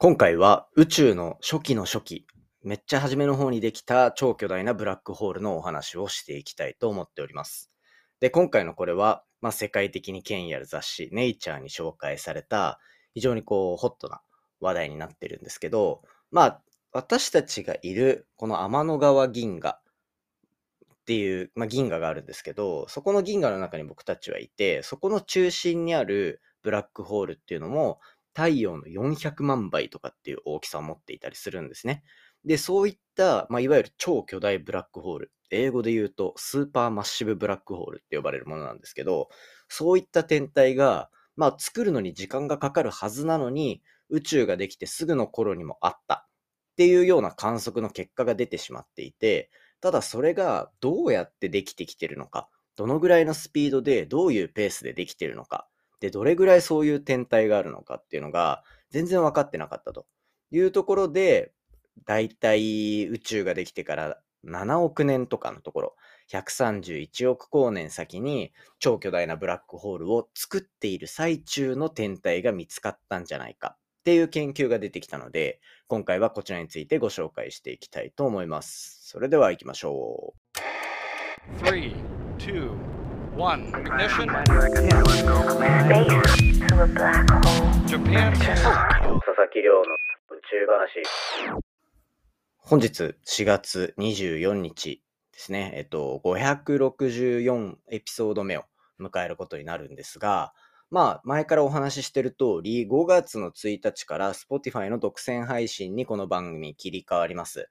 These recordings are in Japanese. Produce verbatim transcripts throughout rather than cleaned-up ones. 今回は宇宙の初期の初期、めっちゃ初めの方にできた超巨大なブラックホールのお話をしていきたいと思っております。で、今回のこれは、まあ、世界的に権威ある雑誌ネイチャーに紹介された非常にこうホットな話題になってるんですけど、まあ私たちがいるこの天の川銀河っていう、まあ、銀河があるんですけど、そこの銀河の中に僕たちはいて、そこの中心にあるブラックホールっていうのも太陽のよんひゃくまんばいとかっていう大きさを持っていたりするんですね。で、そういった、まあ、いわゆる超巨大ブラックホール、英語で言うとスーパーマッシブブラックホールって呼ばれるものなんですけど、そういった天体が、まあ、作るのに時間がかかるはずなのに、宇宙ができてすぐの頃にもあったっていうような観測の結果が出てしまっていて、ただそれがどうやってできてきてるのか、どのぐらいのスピードでどういうペースでできてるのか、でどれぐらいそういう天体があるのかっていうのが全然分かってなかったというところで、だいたい宇宙ができてからななおくねんとかのところ、ひゃくさんじゅういちおくこうねん先に超巨大なブラックホールを作っている最中の天体が見つかったんじゃないかっていう研究が出てきたので、今回はこちらについてご紹介していきたいと思います。それでは行きましょう。さん、に、いち、佐々木亮の宇宙話。本日しがつにじゅうよっかですね、えっと、ごひゃくろくじゅうよんエピソードめを迎えることになるんですが、まあ前からお話ししてる通り、ごがつのついたちから Spotify の独占配信にこの番組切り替わります。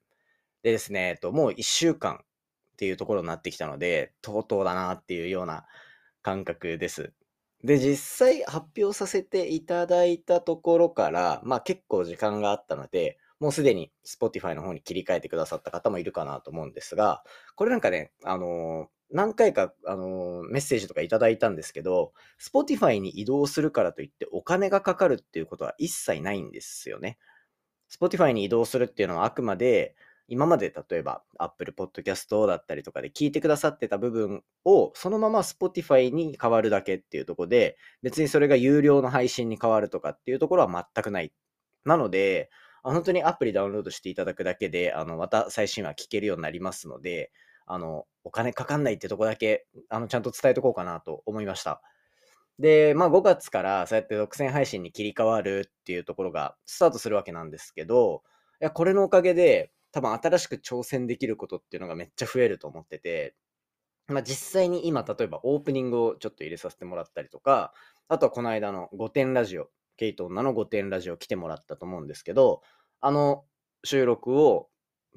でですね、えっと、もういっしゅうかんっていうところになってきたので、とうとうだなっていうような感覚です。で、実際発表させていただいたところから、まあ結構時間があったので、もうすでに Spotify の方に切り替えてくださった方もいるかなと思うんですが、これなんかね、あのー、何回か、あのー、メッセージとかいただいたんですけど、Spotify に移動するからといってお金がかかるっていうことは一切ないんですよね。Spotify に移動するっていうのはあくまで、今まで例えば Apple Podcast だったりとかで聞いてくださってた部分をそのまま Spotify に変わるだけっていうところで、別にそれが有料の配信に変わるとかっていうところは全くない。なので、本当にアプリダウンロードしていただくだけで、あのまた最新話聞けるようになりますので、あのお金かかんないってとこだけあのちゃんと伝えとこうかなと思いました。で、まあごがつからそうやって独占配信に切り替わるっていうところがスタートするわけなんですけど、いやこれのおかげで多分新しく挑戦できることっていうのがめっちゃ増えると思ってて、まあ、実際に今例えばオープニングをちょっと入れさせてもらったりとか、あとはこの間のごてんラジオ、ケイト女のごてんラジオ来てもらったと思うんですけど、あの収録を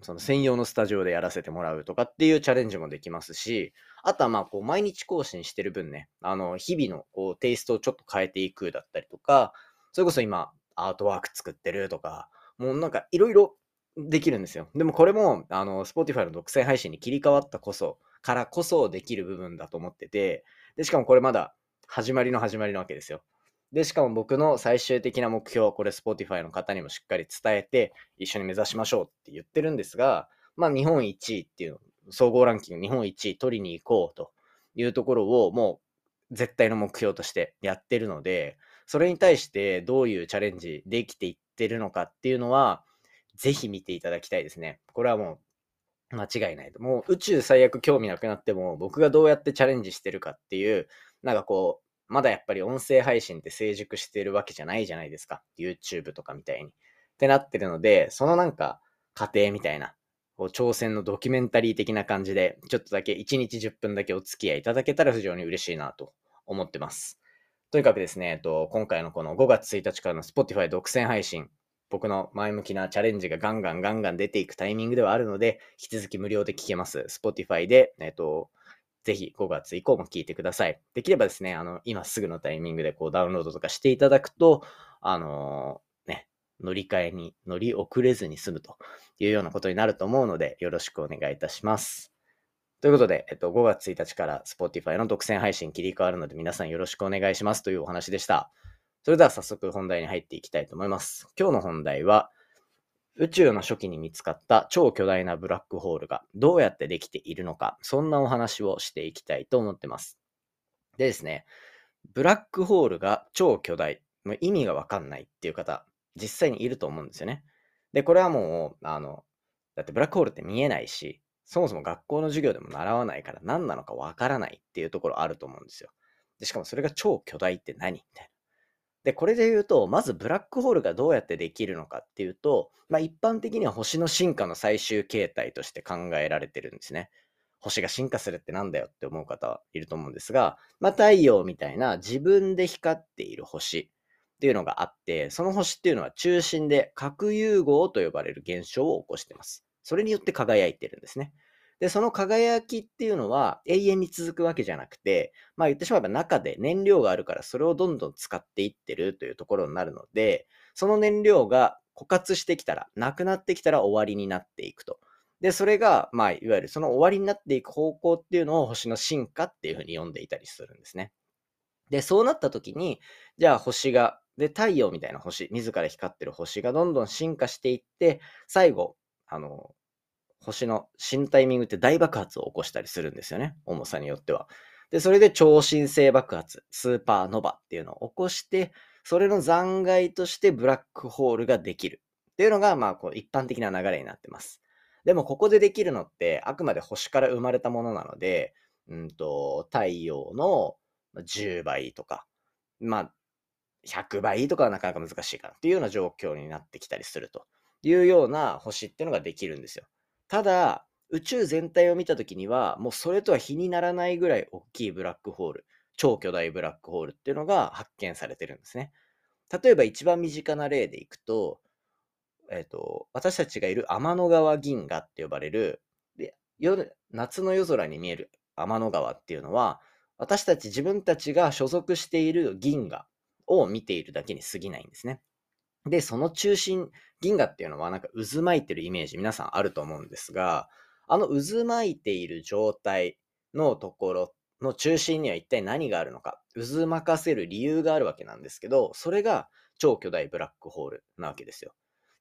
その専用のスタジオでやらせてもらうとかっていうチャレンジもできますし、あとはまあこう毎日更新してる分ね、あの日々のこうテイストをちょっと変えていくだったりとか、それこそ今アートワーク作ってるとか、もうなんかいろいろできるんですよ。でもこれもあの Spotify の独占配信に切り替わったこそからこそできる部分だと思ってて、でしかもこれまだ始まりの始まりなわけですよ。で、しかも僕の最終的な目標、これ Spotify の方にもしっかり伝えて、一緒に目指しましょうって言ってるんですが、まあ日本いちいっていう、総合ランキング日本いちい取りに行こうというところをもう絶対の目標としてやってるので、それに対してどういうチャレンジできていってるのかっていうのは、ぜひ見ていただきたいですね。これはもう間違いないと。もう宇宙最悪興味なくなっても、僕がどうやってチャレンジしてるかっていう、なんかこう、まだやっぱり音声配信って成熟してるわけじゃないじゃないですか。YouTube とかみたいに。ってなってるので、そのなんか過程みたいな、こう挑戦のドキュメンタリー的な感じで、ちょっとだけいちにちじゅっぷんだけお付き合いいただけたら非常に嬉しいなと思ってます。とにかくですね、えっと、今回のこのごがつついたちからの Spotify 独占配信、僕の前向きなチャレンジがガンガンガンガン出ていくタイミングではあるので、引き続き無料で聞けます。Spotify で、えっと、ぜひごがつ以降も聞いてください。できればですね、あの、今すぐのタイミングでこうダウンロードとかしていただくと、あのー、ね、乗り換えに乗り遅れずに済むというようなことになると思うので、よろしくお願いいたします。ということで、えっと、ごがつついたちから Spotify の独占配信切り替わるので、皆さんよろしくお願いしますというお話でした。それでは早速本題に入っていきたいと思います。今日の本題は、宇宙の初期に見つかった超巨大なブラックホールがどうやってできているのか、そんなお話をしていきたいと思ってます。でですね、ブラックホールが超巨大、意味がわかんないっていう方、実際にいると思うんですよね。で、これはもう、あの、だってブラックホールって見えないし、そもそも学校の授業でも習わないから何なのかわからないっていうところあると思うんですよ。で、しかもそれが超巨大って何みたいな。で、これで言うと、まずブラックホールがどうやってできるのかっていうと、まあ一般的には星の進化の最終形態として考えられてるんですね。星が進化するってなんだよって思う方いると思うんですが、まあ太陽みたいな自分で光っている星っていうのがあって、その星っていうのは中心で核融合と呼ばれる現象を起こしています。それによって輝いてるんですね。で、その輝きっていうのは永遠に続くわけじゃなくて、まあ言ってしまえば中で燃料があるからそれをどんどん使っていってるというところになるので、その燃料が枯渇してきたら、なくなってきたら終わりになっていくと。で、それが、まあいわゆるその終わりになっていく方向っていうのを星の進化っていうふうに呼んでいたりするんですね。で、そうなった時に、じゃあ星が、で、太陽みたいな星、自ら光ってる星がどんどん進化していって、最後、あの、星の死ぬタイミングって大爆発を起こしたりするんですよね。重さによっては。で、それで超新星爆発、スーパーノバっていうのを起こして、それの残骸としてブラックホールができるっていうのが、まあ、こう一般的な流れになってます。でも、ここでできるのって、あくまで星から生まれたものなので、うんと、太陽のじゅうばいとか、まあ、ひゃくばいとかはなかなか難しいかなっていうような状況になってきたりするというような星っていうのができるんですよ。ただ、宇宙全体を見たときには、もうそれとは比にならないぐらい大きいブラックホール、超巨大ブラックホールっていうのが発見されてるんですね。例えば一番身近な例でいくと、えっと、私たちがいる天の川銀河って呼ばれる、で、夜、夏の夜空に見える天の川っていうのは、私たち自分たちが所属している銀河を見ているだけに過ぎないんですね。で、その中心、銀河っていうのはなんか渦巻いてるイメージ、皆さんあると思うんですが、あの渦巻いている状態のところの中心には一体何があるのか、渦巻かせる理由があるわけなんですけど、それが超巨大ブラックホールなわけですよ。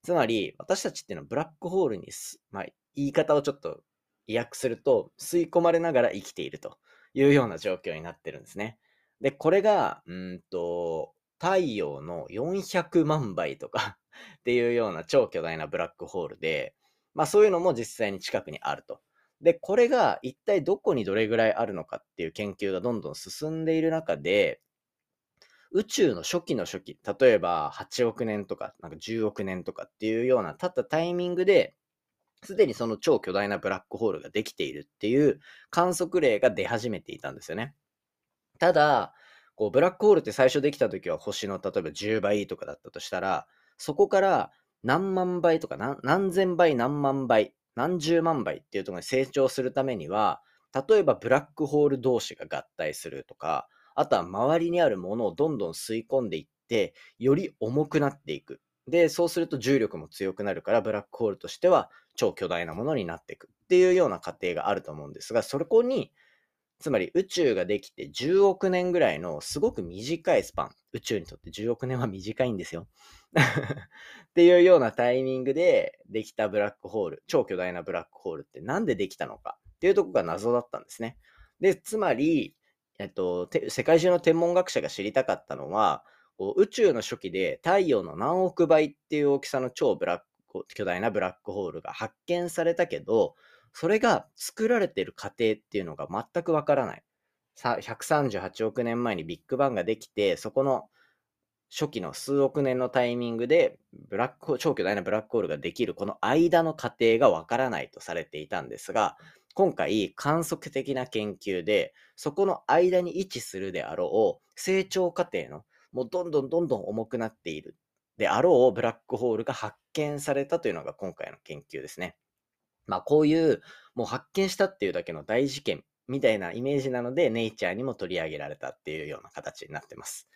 つまり、私たちっていうのはブラックホールにす、まあ、言い方をちょっと意訳すると、吸い込まれながら生きているというような状況になってるんですね。で、これが、うーんと、太陽のよんひゃくまんばいとかっていうような超巨大なブラックホールで、まあそういうのも実際に近くにあると。で、これが一体どこにどれぐらいあるのかっていう研究がどんどん進んでいる中で、宇宙の初期の初期、例えばはちおくねんとか、なんかじゅうおくねんとかっていうような経ったタイミングで、すでにその超巨大なブラックホールができているっていう観測例が出始めていたんですよね。ただ、こうブラックホールって最初できた時は星の例えばじゅうばいとかだったとしたら、そこから何万倍とか 何, 何千倍何万倍何十万倍っていうところに成長するためには、例えばブラックホール同士が合体するとか、あとは周りにあるものをどんどん吸い込んでいってより重くなっていく。で、そうすると重力も強くなるから、ブラックホールとしては超巨大なものになっていくっていうような過程があると思うんですが、そこにつまり宇宙ができてじゅうおくねんぐらいのすごく短いスパン、宇宙にとってじゅうおくねんは短いんですよっていうようなタイミングでできたブラックホール、超巨大なブラックホールってなんでできたのかっていうところが謎だったんですね。で、つまり、えっと、世界中の天文学者が知りたかったのは、宇宙の初期で太陽の何億倍っていう大きさの超ブラック巨大なブラックホールが発見されたけど、それが作られている過程っていうのが全くわからない。ひゃくさんじゅうはちおくねんまえにビッグバンができて、そこの初期の数億年のタイミングでブラック超巨大なブラックホールができるこの間の過程がわからないとされていたんですが、今回観測的な研究で、そこの間に位置するであろう成長過程の、もうどんどんどんどん重くなっているであろうブラックホールが発見されたというのが今回の研究ですね。まあこういうもう発見したっていうだけの大事件みたいなイメージなので、ネイチャーにも取り上げられたっていうような形になってます。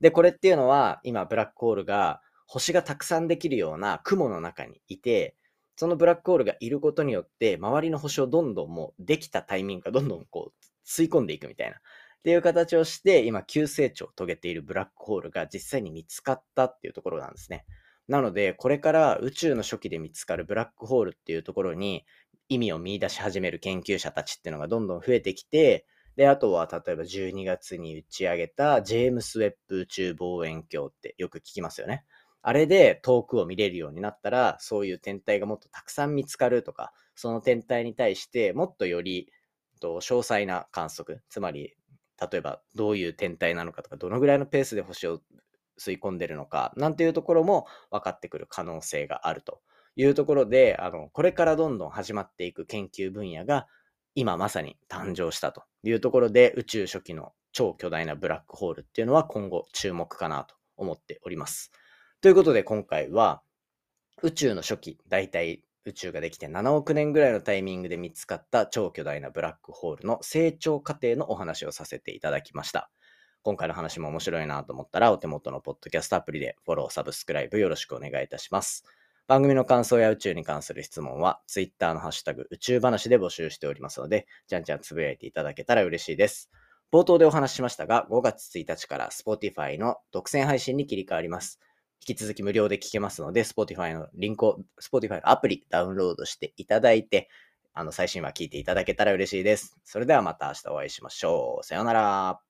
で、これっていうのは今ブラックホールが星がたくさんできるような雲の中にいて、そのブラックホールがいることによって周りの星をどんどんもうできたタイミングがどんどんこう吸い込んでいくみたいなっていう形をして、今急成長を遂げているブラックホールが実際に見つかったっていうところなんですね。なので、これから宇宙の初期で見つかるブラックホールっていうところに意味を見出し始める研究者たちっていうのがどんどん増えてきて、で、あとは例えばじゅうにがつに打ち上げたジェームス・ウェッブ宇宙望遠鏡ってよく聞きますよね。あれで遠くを見れるようになったら、そういう天体がもっとたくさん見つかるとか、その天体に対してもっとより詳細な観測、つまり例えばどういう天体なのかとか、どのぐらいのペースで星を吸い込んでるのかなんていうところも分かってくる可能性があるというところで、あのこれからどんどん始まっていく研究分野が今まさに誕生したというところで、宇宙初期の超巨大なブラックホールっていうのは今後注目かなと思っております。ということで今回は宇宙の初期、だいたい宇宙ができてななおくねんぐらいのタイミングで見つかった超巨大なブラックホールの成長過程のお話をさせていただきました。今回の話も面白いなと思ったら、お手元のポッドキャストアプリでフォロー、サブスクライブよろしくお願いいたします。番組の感想や宇宙に関する質問は Twitter のハッシュタグ宇宙話で募集しておりますので、じゃんじゃんつぶやいていただけたら嬉しいです。冒頭でお話ししましたが、ごがつついたちから Spotify の独占配信に切り替わります。引き続き無料で聞けますので、Spotify のリンクを Spotify のアプリダウンロードしていただいて、あの最新話聞いていただけたら嬉しいです。それではまた明日お会いしましょう。さようなら。